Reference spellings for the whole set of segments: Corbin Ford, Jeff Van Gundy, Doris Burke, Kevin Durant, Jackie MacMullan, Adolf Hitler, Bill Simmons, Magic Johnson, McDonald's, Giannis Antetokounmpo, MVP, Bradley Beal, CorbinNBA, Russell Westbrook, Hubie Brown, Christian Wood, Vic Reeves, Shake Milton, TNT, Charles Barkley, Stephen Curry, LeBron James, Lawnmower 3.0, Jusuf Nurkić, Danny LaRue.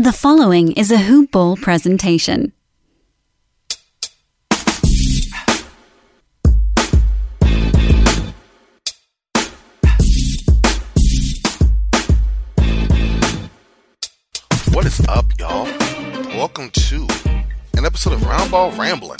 The following is a Hoop Ball presentation. What is up, y'all? Welcome to an episode of Round Ball Rambling.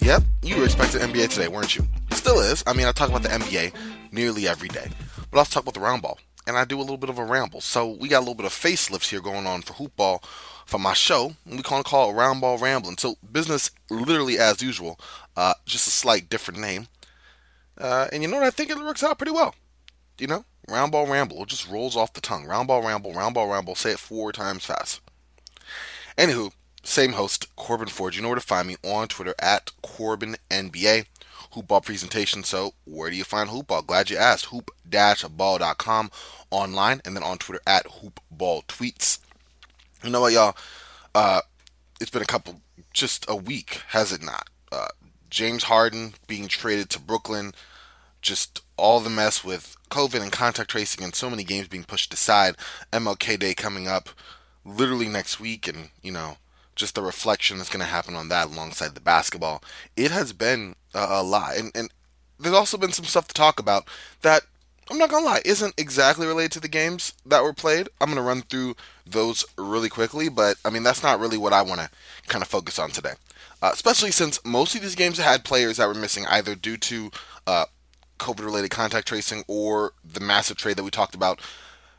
Yep, you were expecting NBA today, weren't you? Still is. I mean, I talk about the NBA nearly every day, but I'll talk about the round ball. And I do a little bit of a ramble. So we got a little bit of facelifts here going on for Hoop Ball for my show. We're going to call it Round Ball Rambling. So business literally as usual. Just a slight different name. And you know what? I think it works out pretty well. You know? Round Ball Ramble. It just rolls off the tongue. Round Ball Ramble. Round Ball Ramble. Say it four times fast. Anywho, same host, Corbin Ford. You know where to find me on Twitter at CorbinNBA. Hoopball presentation. So where do you find Hoopball? Glad you asked. Hoop-ball.com online, and then on Twitter at HoopballTweets. You know what, y'all? It's been just a week, has it not? James Harden being traded to Brooklyn, just all the mess with COVID and contact tracing, and so many games being pushed aside. MLK Day coming up literally next week, and you know, just the reflection that's going to happen on that alongside the basketball. It has been a lot. And there's also been some stuff to talk about that, I'm not going to lie, isn't exactly related to the games that were played. I'm going to run through those really quickly, but, I mean, that's not really what I want to kind of focus on today. Especially since most of these games had players that were missing either due to COVID-related contact tracing or the massive trade that we talked about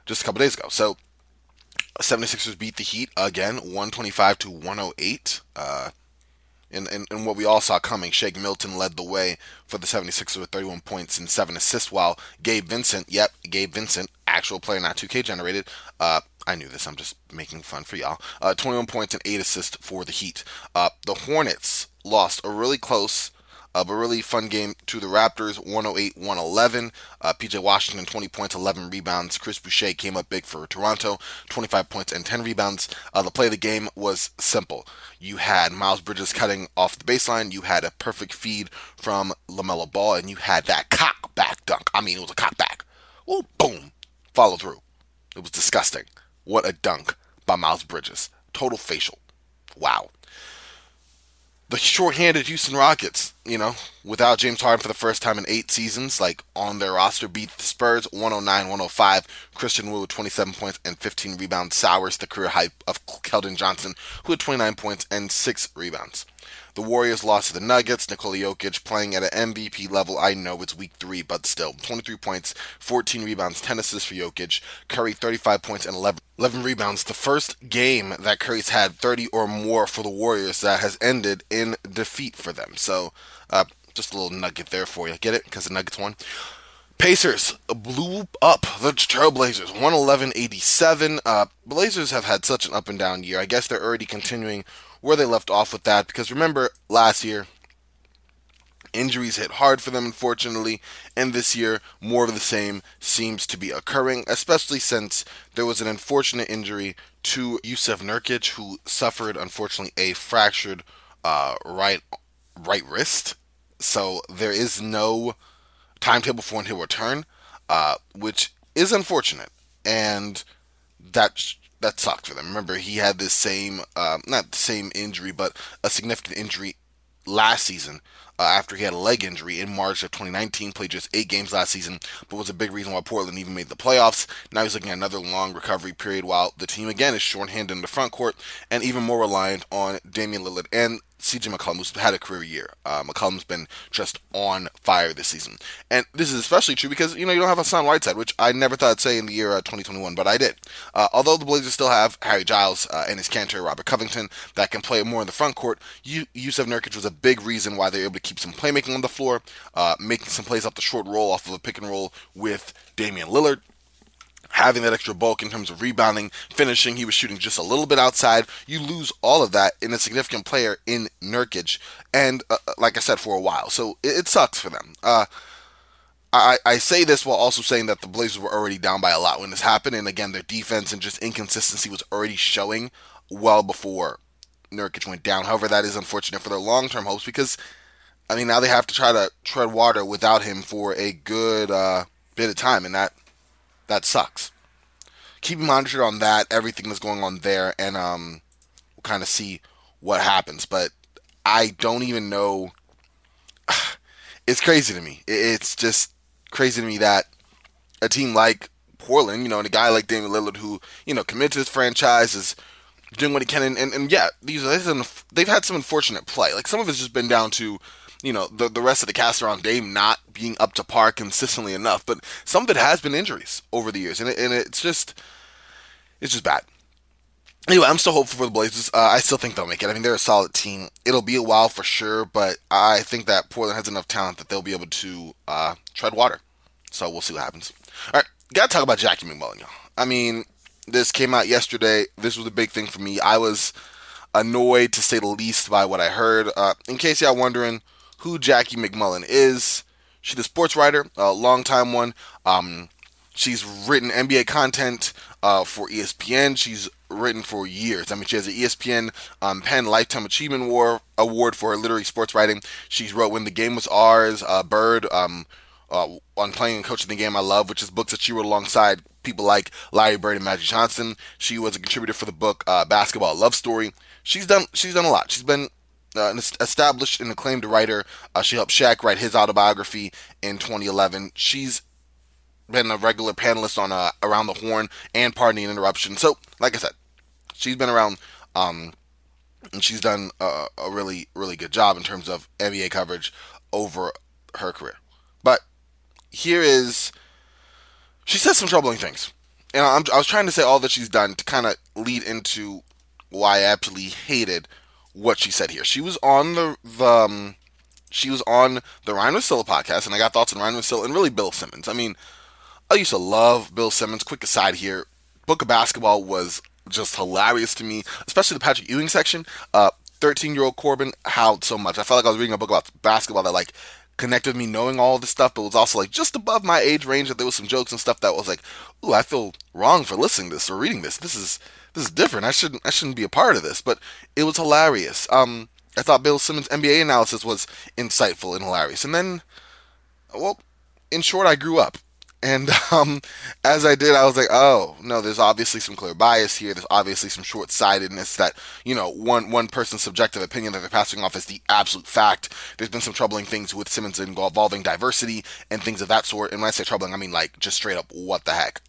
just a couple days ago. So, 76ers beat the Heat again, 125-108, and what we all saw coming. Shake Milton led the way for the 76ers with 31 points and 7 assists, while Gabe Vincent, actual player, not 2K generated, I knew this, I'm just making fun for y'all, 21 points and 8 assists for the Heat. The Hornets lost a really close but really fun game to the Raptors, 108-111. P.J. Washington, 20 points, 11 rebounds. Chris Boucher came up big for Toronto, 25 points and 10 rebounds. The play of the game was simple. You had Miles Bridges cutting off the baseline. You had a perfect feed from LaMelo Ball, and you had that cock back dunk. I mean, it was a cock back. Ooh, boom. Follow through. It was disgusting. What a dunk by Miles Bridges. Total facial. Wow. The shorthanded Houston Rockets, you know, without James Harden for the first time in 8 seasons, like on their roster, beat the Spurs 109-105. Christian Wood with 27 points and 15 rebounds sours the career hype of Keldon Johnson, who had 29 points and 6 rebounds. The Warriors lost to the Nuggets. Nikola Jokic playing at an MVP level. I know it's week 3, but still. 23 points, 14 rebounds, 10 assists for Jokic. Curry, 35 points and 11 rebounds. The first game that Curry's had 30 or more for the Warriors that has ended in defeat for them. So, just a little nugget there for you. Get it? Because the Nuggets won. Pacers blew up the Trailblazers, 111-87. Blazers have had such an up and down year. I guess they're already continuing where they left off with that, because remember last year, injuries hit hard for them, unfortunately, and this year, more of the same seems to be occurring, especially since there was an unfortunate injury to Jusuf Nurkić, who suffered, unfortunately, a fractured right wrist, so there is no timetable for when he'll return, which is unfortunate, and that sucked for them. Remember, he had this same, not the same injury, but a significant injury last season after he had a leg injury in March of 2019, played just 8 games last season, but was a big reason why Portland even made the playoffs. Now he's looking at another long recovery period while the team, again, is shorthanded in the front court and even more reliant on Damian Lillard and C.J. McCollum, who's had a career year. McCollum's been just on fire this season. And this is especially true because, you know, you don't have Hassan Whiteside, which I never thought I'd say in the year 2021, but I did. Although the Blazers still have Harry Giles and his canter, Robert Covington, that can play more in the front court, Jusuf Nurkić was a big reason why they were able to keep some playmaking on the floor, making some plays off the short roll, off of a pick and roll with Damian Lillard. Having that extra bulk in terms of rebounding, finishing, he was shooting just a little bit outside. You lose all of that in a significant player in Nurkic, and like I said, for a while. So it sucks for them. I say this while also saying that the Blazers were already down by a lot when this happened, and again, their defense and just inconsistency was already showing well before Nurkic went down. However, that is unfortunate for their long-term hopes because, I mean, now they have to try to tread water without him for a good bit of time, and that sucks. keep you monitored on that, everything that's going on there, and we'll kind of see what happens. But I don't even know. It's crazy to me. It's just crazy to me that a team like Portland, you know, and a guy like Damian Lillard, who, you know, committed to his franchise, is doing what he can, and yeah, they've had some unfortunate play. Like, some of it's just been down to, you know, the rest of the cast around Dame not being up to par consistently enough. But some of it has been injuries over the years, and it's just bad. Anyway, I'm still hopeful for the Blazers. I still think they'll make it. I mean, they're a solid team. It'll be a while for sure, but I think that Portland has enough talent that they'll be able to tread water. So we'll see what happens. All right, got to talk about Jackie MacMullan, y'all. I mean, this came out yesterday. This was a big thing for me. I was annoyed, to say the least, by what I heard. In case y'all wondering who Jackie MacMullan is, she's a sports writer, a longtime one. She's written NBA content for ESPN. She's written for years. I mean, she has an ESPN Penn Lifetime Achievement Award for her literary sports writing. She's wrote When the Game Was Ours, Bird, on Playing and Coaching the Game I Love, which is books that she wrote alongside people like Larry Bird and Magic Johnson. She was a contributor for the book Basketball Love Story. She's done a lot. She's been an established and acclaimed writer. She helped Shaq write his autobiography in 2011. She's been a regular panelist on Around the Horn and Pardon the Interruption. So, like I said, she's been around, and she's done a really, really good job in terms of NBA coverage over her career. But here is, she says some troubling things. And I was trying to say all that she's done to kind of lead into why I absolutely hated what she said here. She was on the Ryan Rosillo podcast, and I got thoughts on Ryan Rosillo and really Bill Simmons. I mean, I used to love Bill Simmons. Quick aside here, Book of Basketball was just hilarious to me, especially the Patrick Ewing section. 13-year-old Corbin howled so much. I felt like I was reading a book about basketball that, like, connected with me knowing all this stuff, but was also, like, just above my age range, that there was some jokes and stuff that was like, ooh, I feel wrong for listening to this or reading this. This is different. I shouldn't be a part of this. But it was hilarious. I thought Bill Simmons' NBA analysis was insightful and hilarious. And then, well, in short, I grew up. And as I did, I was like, oh, no, there's obviously some clear bias here. There's obviously some short-sightedness that, you know, one person's subjective opinion that they're passing off as the absolute fact. There's been some troubling things with Simmons involving diversity and things of that sort. And when I say troubling, I mean, like, just straight up, what the heck.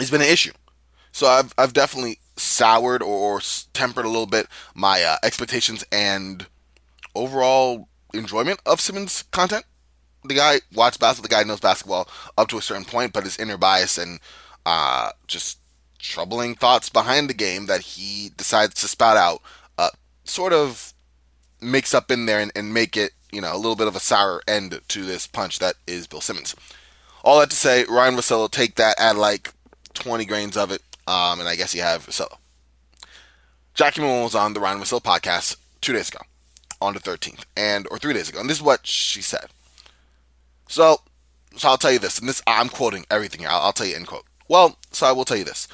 It's been an issue. So I've definitely soured or tempered a little bit my expectations and overall enjoyment of Simmons' content. The guy watched basketball, the guy knows basketball up to a certain point, but his inner bias and just troubling thoughts behind the game that he decides to spout out sort of mix up in there and make it, you know, a little bit of a sour end to this punch that is Bill Simmons. All that to say, Ryan Rosillo, take that, add like 20 grains of it, and I guess you have Rosillo. Jackie MacMullan was on the Ryan Rosillo podcast 2 days ago, on the 13th, or 3 days ago, and this is what she said. So I'll tell you this, and this, I'm quoting everything here. I'll tell you end quote. Well, so I will tell you this.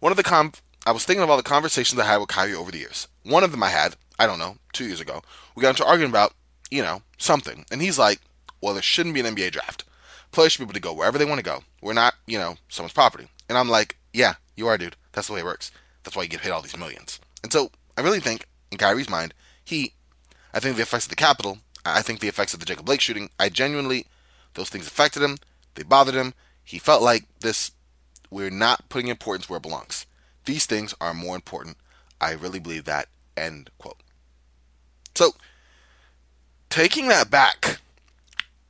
I was thinking of all the conversations I had with Kyrie over the years. One of them I had, 2 years ago. We got into arguing about, you know, something. And he's like, well, there shouldn't be an NBA draft. Players should be able to go wherever they want to go. We're not, you know, someone's property. And I'm like, yeah, you are, dude. That's the way it works. That's why you get paid all these millions. And so I really think, in Kyrie's mind, I think the effects of the Capitol, I think the effects of the Jacob Blake shooting, those things affected him. They bothered him. He felt like this, we're not putting importance where it belongs. These things are more important. I really believe that. End quote. So, taking that back,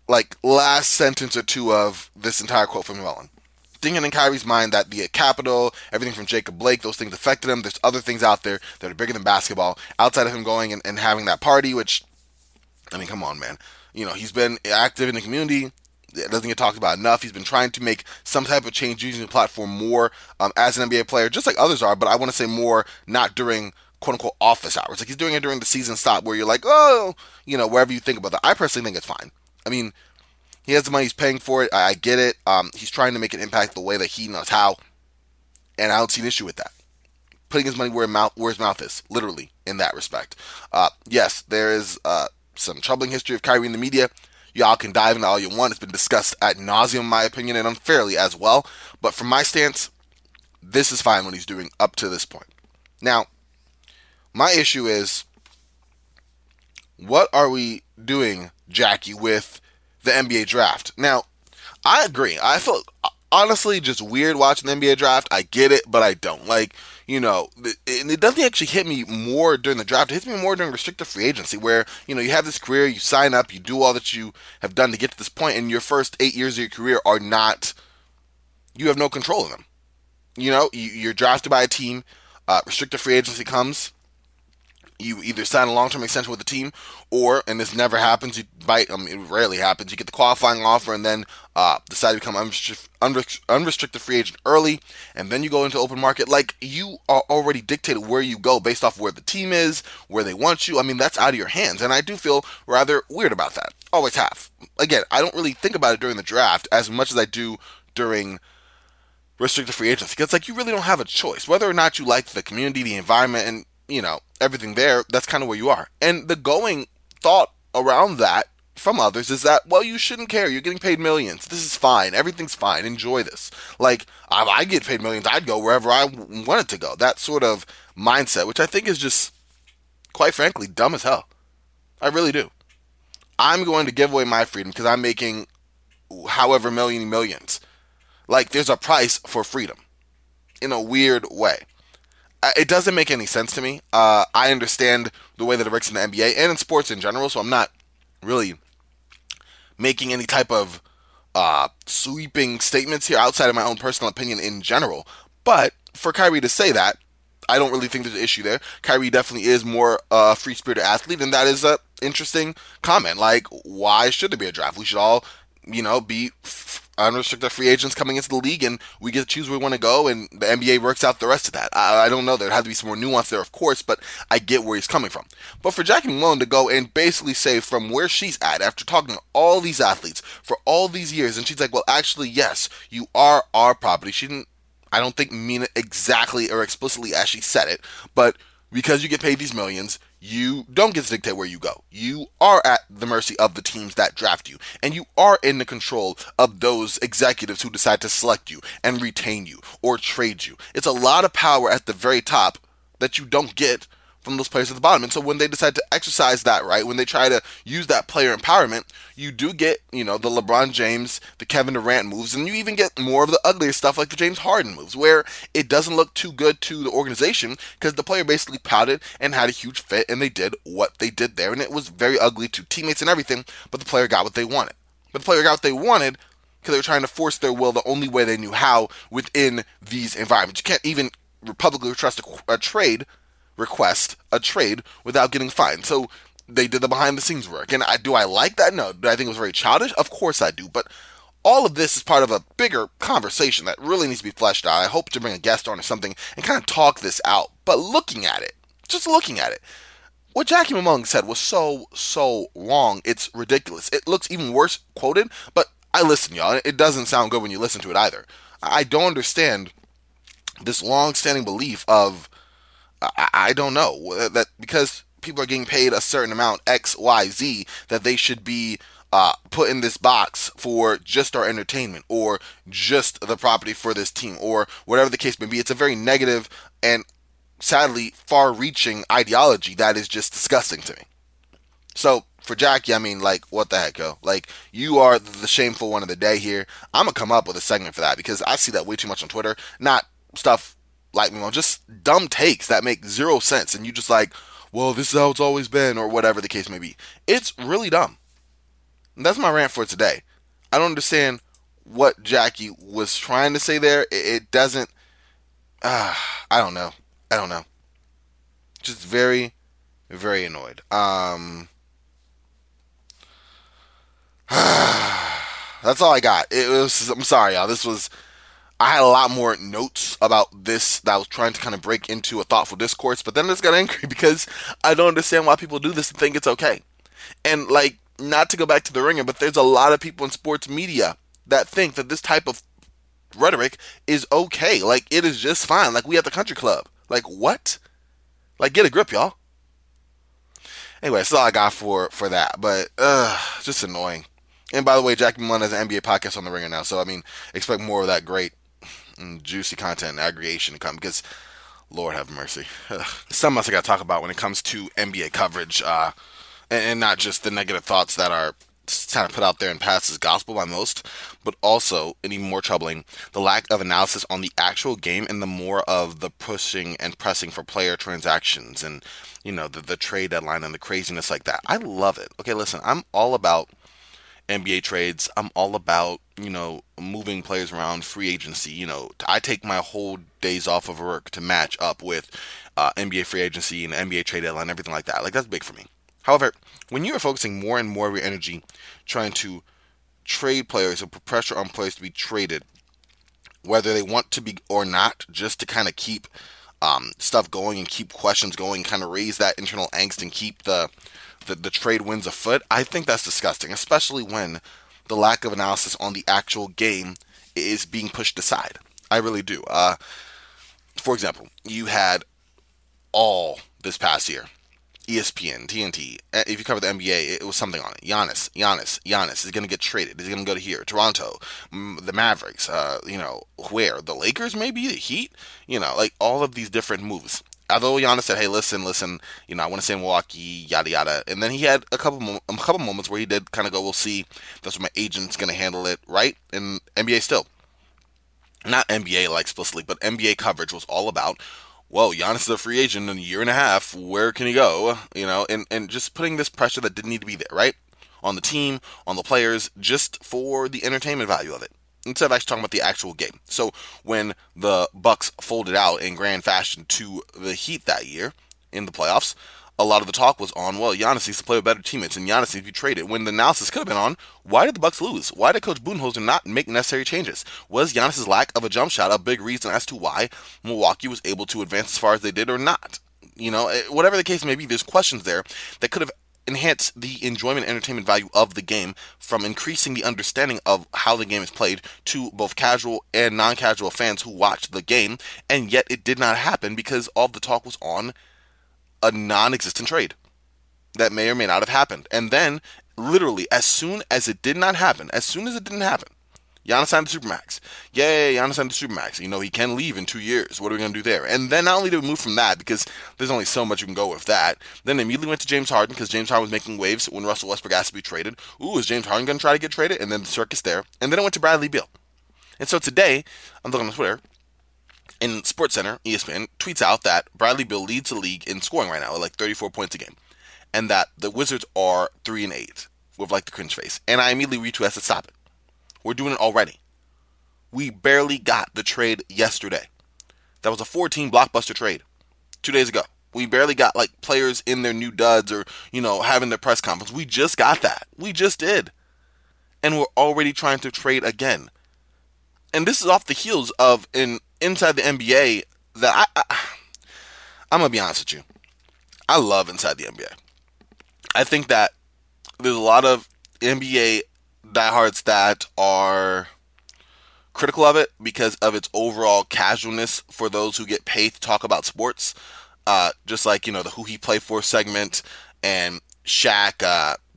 like last sentence or two of this entire quote from MacMullan, thinking in Kyrie's mind that the Capitol, everything from Jacob Blake, those things affected him. There's other things out there that are bigger than basketball. Outside of him going and having that party, which, I mean, come on, man. You know, he's been active in the community. It doesn't get talked about enough. He's been trying to make some type of change using the platform more as an NBA player, just like others are, but I want to say more not during, quote-unquote, office hours. Like, he's doing it during the season stop where you're like, oh, you know, wherever you think about that. I personally think it's fine. I mean, he has the money. He's paying for it. I get it. He's trying to make an impact the way that he knows how, and I don't see an issue with that. Putting his money where his mouth is, literally, in that respect. Yes, there is... some troubling history of Kyrie in the media. Y'all can dive into all you want. It's been discussed ad nauseum, in my opinion, and unfairly as well. But from my stance, This is fine what he's doing up to this point. Now, my issue is, what are we doing, Jackie, with the NBA draft? Now, I agree. I feel, honestly, just weird watching the NBA draft. I get it, but I don't. Like, you know, and it doesn't actually hit me more during the draft. It hits me more during restricted free agency where, you know, you have this career, you sign up, you do all that you have done to get to this point, and your first 8 years of your career are not, you have no control of them. You know, you're drafted by a team, restricted free agency comes, you either sign a long-term extension with the team, or, and this never happens, it rarely happens, you get the qualifying offer and then decide to become unrestricted free agent early, and then you go into open market. Like, you are already dictated where you go based off where the team is, where they want you. I mean, that's out of your hands, and I do feel rather weird about that. Always have. Again, I don't really think about it during the draft as much as I do during restricted free agency, because, like, you really don't have a choice. Whether or not you like the community, the environment, and, you know, everything there, that's kind of where you are. And the going thought around that from others is that, well, you shouldn't care. You're getting paid millions. This is fine. Everything's fine. Enjoy this. Like, if I get paid millions, I'd go wherever I wanted to go. That sort of mindset, which I think is just, quite frankly, dumb as hell. I really do. I'm going to give away my freedom because I'm making however many millions. Like, there's a price for freedom in a weird way. It doesn't make any sense to me. I understand the way that it works in the NBA and in sports in general, so I'm not really making any type of sweeping statements here outside of my own personal opinion in general. But for Kyrie to say that, I don't really think there's an issue there. Kyrie definitely is more a free-spirited athlete, and that is an interesting comment. Like, why should there be a draft? We should all, you know, be unrestricted free agents coming into the league, and we get to choose where we want to go, and the NBA works out the rest of that. I don't know. There'd have to be some more nuance there, of course, but I get where he's coming from. But for Jackie MacMullan to go and basically say from where she's at, after talking to all these athletes for all these years, and she's like, well, actually, yes, you are our property. She didn't, I don't think, mean it exactly or explicitly as she said it, but because you get paid these millions, you don't get to dictate where you go. You are at the mercy of the teams that draft you. And you are in the control of those executives who decide to select you and retain you or trade you. It's a lot of power at the very top that you don't get from those players at the bottom. And so when they decide to exercise that right, when they try to use that player empowerment, you do get, you know, the LeBron James, the Kevin Durant moves, and you even get more of the uglier stuff like the James Harden moves, where it doesn't look too good to the organization because the player basically pouted and had a huge fit, and they did what they did there, and it was very ugly to teammates and everything, but the player got what they wanted. But the player got what they wanted because they were trying to force their will the only way they knew how within these environments. You can't even publicly trust request a trade without getting fined. So they did the behind the scenes work. And do I like that? No. Do I think it was very childish? Of course I do. But all of this is part of a bigger conversation that really needs to be fleshed out. I hope to bring a guest on or something and kind of talk this out. But looking at it, just looking at it, what Jackie MacMullan said was so wrong. It's ridiculous. It looks even worse quoted, but I listen, y'all. It doesn't sound good when you listen to it either. I don't understand this long-standing belief of, I don't know, that because people are getting paid a certain amount, X, Y, Z, that they should be put in this box for just our entertainment or just the property for this team or whatever the case may be. It's a very negative and sadly far-reaching ideology that is just disgusting to me. So for Jackie, I mean, like, what the heck, yo? Like, you are the shameful one of the day here. I'm going to come up with a segment for that because I see that way too much on Twitter, not stuff like me on, just dumb takes that make zero sense, and you just like, well, this is how it's always been, or whatever the case may be. It's really dumb. And that's my rant for today. I don't understand what Jackie was trying to say there. It doesn't, I don't know. Just very, very annoyed. That's all I got. I'm sorry, y'all. I had a lot more notes about this that I was trying to kind of break into a thoughtful discourse, but then I just got angry because I don't understand why people do this and think it's okay. And, like, not to go back to the Ringer, but there's a lot of people in sports media that think that this type of rhetoric is okay. Like, it is just fine. Like, we at the country club. Like, what? Like, get a grip, y'all. Anyway, that's all I got for that, but just annoying. And by the way, Jackie MacMullan has an NBA podcast on the Ringer now, so, I mean, expect more of that great and juicy content and aggregation to come, because Lord have mercy. Something else I got to talk about when it comes to NBA coverage, and not just the negative thoughts that are kind of put out there and passed as gospel by most, but also, and even more troubling, the lack of analysis on the actual game and the more of the pushing and pressing for player transactions and, you know, the trade deadline and the craziness like that. I love it. Okay, listen, I'm all about NBA trades. I'm all about, you know, moving players around, free agency. You know, I take my whole days off of work to match up with NBA free agency and NBA trade deadline, everything like that. Like, that's big for me. However, when you are focusing more and more of your energy trying to trade players or put pressure on players to be traded, whether they want to be or not, just to kind of keep stuff going and keep questions going, kind of raise that internal angst and keep the trade winds afoot, I think that's disgusting, especially when the lack of analysis on the actual game is being pushed aside. I really do. For example, you had all this past year. ESPN, TNT, if you cover the NBA, it was something on it. Giannis is going to get traded. He's going to go to here, Toronto, the Mavericks, you know, where? The Lakers maybe? The Heat? You know, like all of these different moves. Although Giannis said, hey, listen, you know, I want to stay in Milwaukee, yada, yada. And then he had a couple moments where he did kind of go, we'll see, that's what my agent's going to handle it, right? And NBA still. Not NBA like explicitly, but NBA coverage was all about, whoa, Giannis is a free agent in a year and a half. Where can he go? You know, and just putting this pressure that didn't need to be there, right? On the team, on the players, just for the entertainment value of it, instead of actually talking about the actual game. So when the Bucks folded out in grand fashion to the Heat that year in the playoffs, a lot of the talk was on, well, Giannis needs to play with better teammates, and Giannis needs to be traded, when the analysis could have been on, why did the Bucks lose? Why did Coach Budenholzer not make necessary changes? Was Giannis' lack of a jump shot a big reason as to why Milwaukee was able to advance as far as they did or not? You know, whatever the case may be, there's questions there that could have enhance the enjoyment and entertainment value of the game, from increasing the understanding of how the game is played to both casual and non-casual fans who watch the game, and yet it did not happen because all the talk was on a non-existent trade that may or may not have happened. And then, literally, as soon as it didn't happen, Giannis signed the Supermax. Yay, Giannis signed the Supermax. You know, he can leave in 2 years. What are we going to do there? And then not only did we move from that, because there's only so much you can go with that, then they immediately went to James Harden, because James Harden was making waves when Russell Westbrook asked to be traded. Ooh, is James Harden going to try to get traded? And then the circus there. And then it went to Bradley Beal. And so today, I'm looking on Twitter, and SportsCenter, ESPN, tweets out that Bradley Beal leads the league in scoring right now at like 34 points a game, and that the Wizards are 3-8 with like the cringe face. And I immediately retweeted to stop it. We're doing it already. We barely got the trade yesterday. That was a 14 blockbuster trade 2 days ago. We barely got like players in their new duds or, you know, having their press conference. We just got that. We just did. And we're already trying to trade again. And this is off the heels of an Inside the NBA that I'm going to be honest with you. I love Inside the NBA. I think that there's a lot of NBA diehards that are critical of it because of its overall casualness for those who get paid to talk about sports, just like, you know, the Who He Played For segment and Shaq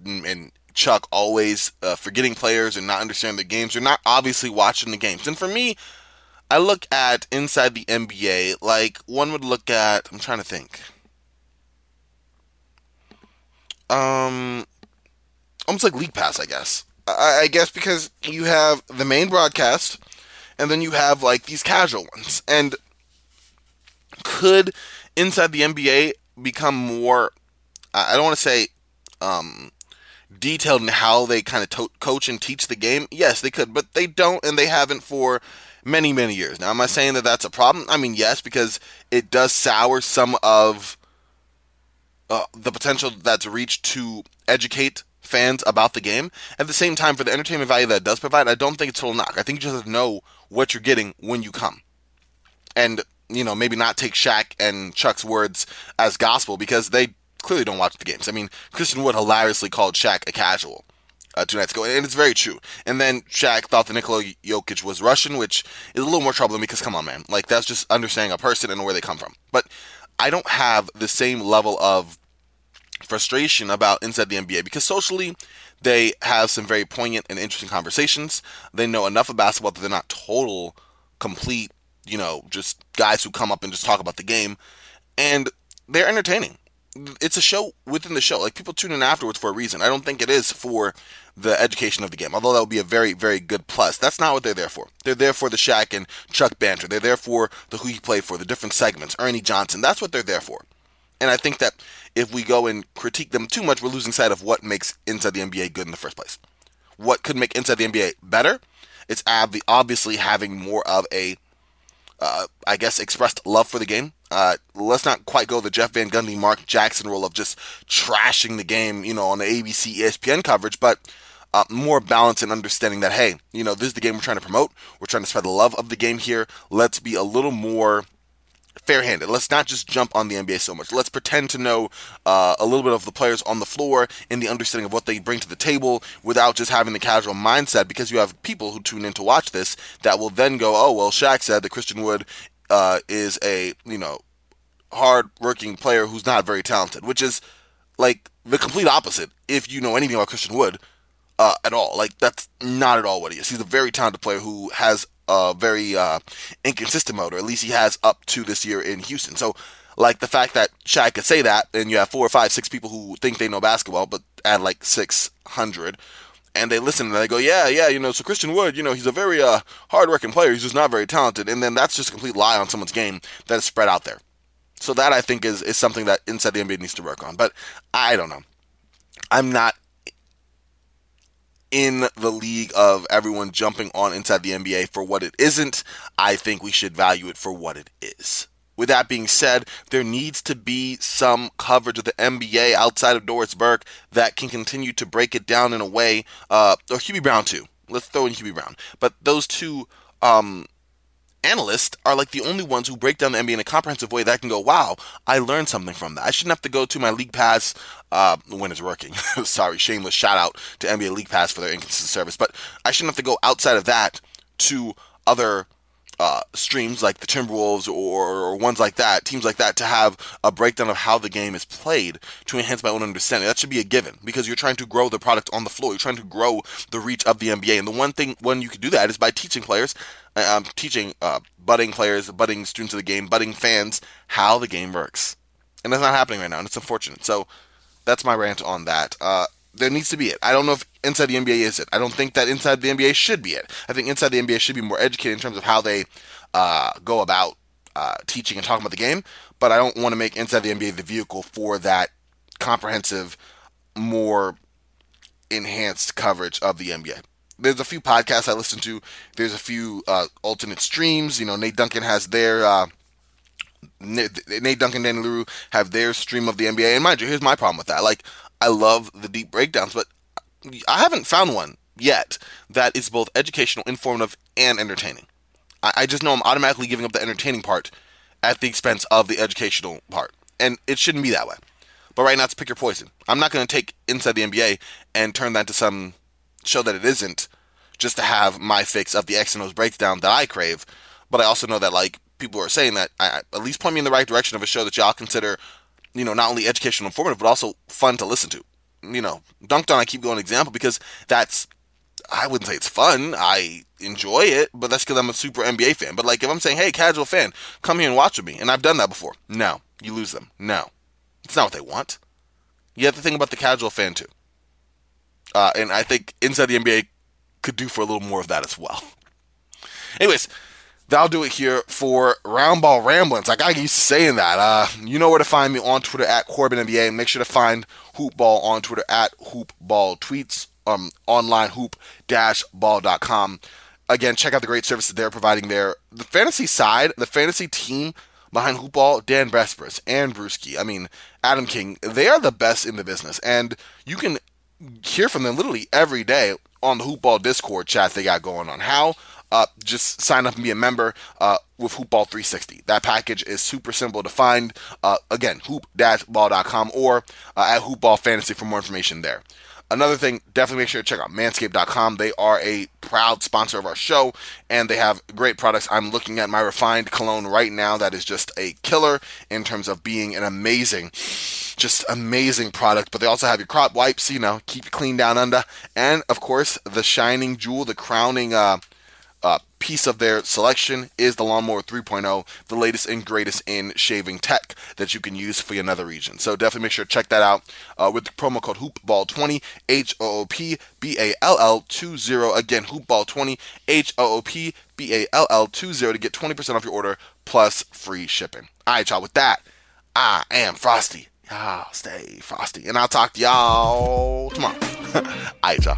and Chuck always forgetting players and not understanding their games. You're not obviously watching the games. And for me, I look at Inside the NBA like one would look at, I'm trying to think, almost like League Pass, I guess. I guess because you have the main broadcast, and then you have like these casual ones. And could Inside the NBA become more, I don't want to say detailed in how they kind of coach and teach the game? Yes, they could, but they don't, and they haven't for many, many years. Now, am I saying that that's a problem? I mean, yes, because it does sour some of the potential that's reached to educate fans about the game. At the same time, for the entertainment value that it does provide, I don't think it's a total knock. I think you just have to know what you're getting when you come. And, you know, maybe not take Shaq and Chuck's words as gospel, because they clearly don't watch the games. I mean, Christian Wood hilariously called Shaq a casual 2 nights ago, and it's very true. And then Shaq thought that Nikola Jokic was Russian, which is a little more troubling because, come on, man. Like, that's just understanding a person and where they come from. But I don't have the same level of frustration about Inside the NBA because socially they have some very poignant and interesting conversations. They know enough of basketball that they're not total complete, you know, just guys who come up and just talk about the game, and they're entertaining. It's a show within the show. Like, people tune in afterwards for a reason. I don't think it is for the education of the game, although that would be a very, very good plus. That's not what they're there for. They're there for the Shaq and Chuck banter. They're there for the who he played for, the different segments, Ernie Johnson. That's what they're there for. And I think that if we go and critique them too much, we're losing sight of what makes Inside the NBA good in the first place. What could make Inside the NBA better? It's obviously having more of a, I guess, expressed love for the game. Let's not quite go the Jeff Van Gundy, Mark Jackson role of just trashing the game, you know, on the ABC, ESPN coverage, but more balance and understanding that, hey, you know, this is the game we're trying to promote. We're trying to spread the love of the game here. Let's be a little more fair-handed. Let's not just jump on the NBA so much. Let's pretend to know a little bit of the players on the floor and the understanding of what they bring to the table without just having the casual mindset, because you have people who tune in to watch this that will then go, oh, well, Shaq said that Christian Wood is a, you know, hard-working player who's not very talented, which is, like, the complete opposite if you know anything about Christian Wood at all. Like, that's not at all what he is. He's a very talented player who has very inconsistent mode, or at least he has up to this year in Houston. So, like, the fact that Shaq could say that, and you have 4, 5, 6 people who think they know basketball, but add, like, 600, and they listen, and they go, yeah, you know, so Christian Wood, you know, he's a very hard-working player, he's just not very talented, and then that's just a complete lie on someone's game that is spread out there. So that, I think, is something that Inside the NBA needs to work on, but I don't know. I'm not in the league of everyone jumping on Inside the NBA for what it isn't. I think we should value it for what it is. With that being said, there needs to be some coverage of the NBA outside of Doris Burke that can continue to break it down in a way, or Hubie Brown too. Let's throw in Hubie Brown. But those two analysts are like the only ones who break down the NBA in a comprehensive way that I can go, wow, I learned something from that. I shouldn't have to go to my League Pass when it's working. Sorry, shameless shout out to NBA League Pass for their inconsistent service. But I shouldn't have to go outside of that to other streams like the Timberwolves or ones like that, teams like that, to have a breakdown of how the game is played to enhance my own understanding. That should be a given, because you're trying to grow the product on the floor. You're trying to grow the reach of the NBA. And the one you can do that is by teaching players, budding players, budding students of the game, budding fans, how the game works. And that's not happening right now, and it's unfortunate. So that's my rant on that. There needs to be it. I don't know if Inside the NBA is it. I don't think that Inside the NBA should be it. I think Inside the NBA should be more educated in terms of how they go about teaching and talking about the game, but I don't want to make Inside the NBA the vehicle for that comprehensive, more enhanced coverage of the NBA. There's a few podcasts I listen to. There's a few alternate streams. You know, Nate Duncan has their Nate Duncan, Danny LaRue have their stream of the NBA. And mind you, here's my problem with that. Like, I love the deep breakdowns, but I haven't found one yet that is both educational, informative, and entertaining. I just know I'm automatically giving up the entertaining part at the expense of the educational part, and it shouldn't be that way. But right now, it's pick your poison. I'm not going to take Inside the NBA and turn that to some show that it isn't, just to have my fix of the X and O's breakdown that I crave. But I also know that, like, people are saying that, at least point me in the right direction of a show that y'all consider, you know, not only educational and informative, but also fun to listen to. You know, Dunked On, I keep going example because that's, I wouldn't say it's fun. I enjoy it, but that's because I'm a super NBA fan. But, like, if I'm saying, hey, casual fan, come here and watch with me, and I've done that before. No, you lose them. No. It's not what they want. You have to think about the casual fan, too. And I think Inside the NBA could do for a little more of that as well. Anyways, that'll do it here for Roundball Ramblings. I got used to saying that. You know where to find me on Twitter at CorbinNBA. And make sure to find Hoopball on Twitter at HoopballTweets. Online Hoop-ball.com. Again, check out the great services they're providing there. The fantasy side, the fantasy team behind Hoopball, Dan Brespers and Brewski. I mean, Adam King. They are the best in the business. And you can hear from them literally every day on the Hoopball Discord chat they got going on. How? Just sign up and be a member with Hoopball 360. That package is super simple to find. Again, hoop-ball.com or at Hoopball Fantasy for more information there. Another thing, definitely make sure to check out manscaped.com. They are a proud sponsor of our show, and they have great products. I'm looking at my refined cologne right now that is just a killer in terms of being an amazing, just amazing product. But they also have your crop wipes, you know, keep you clean down under. And, of course, the shining jewel, the crowning piece of their selection is the Lawnmower 3.0, the latest and greatest in shaving tech that you can use for your nether region. So definitely make sure to check that out with the promo code HoopBall20, HOOPBALL20. Again, HoopBall20, HOOPBALL20 to get 20% off your order plus free shipping. All right, y'all, with that, I am Frosty. Y'all stay frosty, and I'll talk to y'all tomorrow. All right, y'all.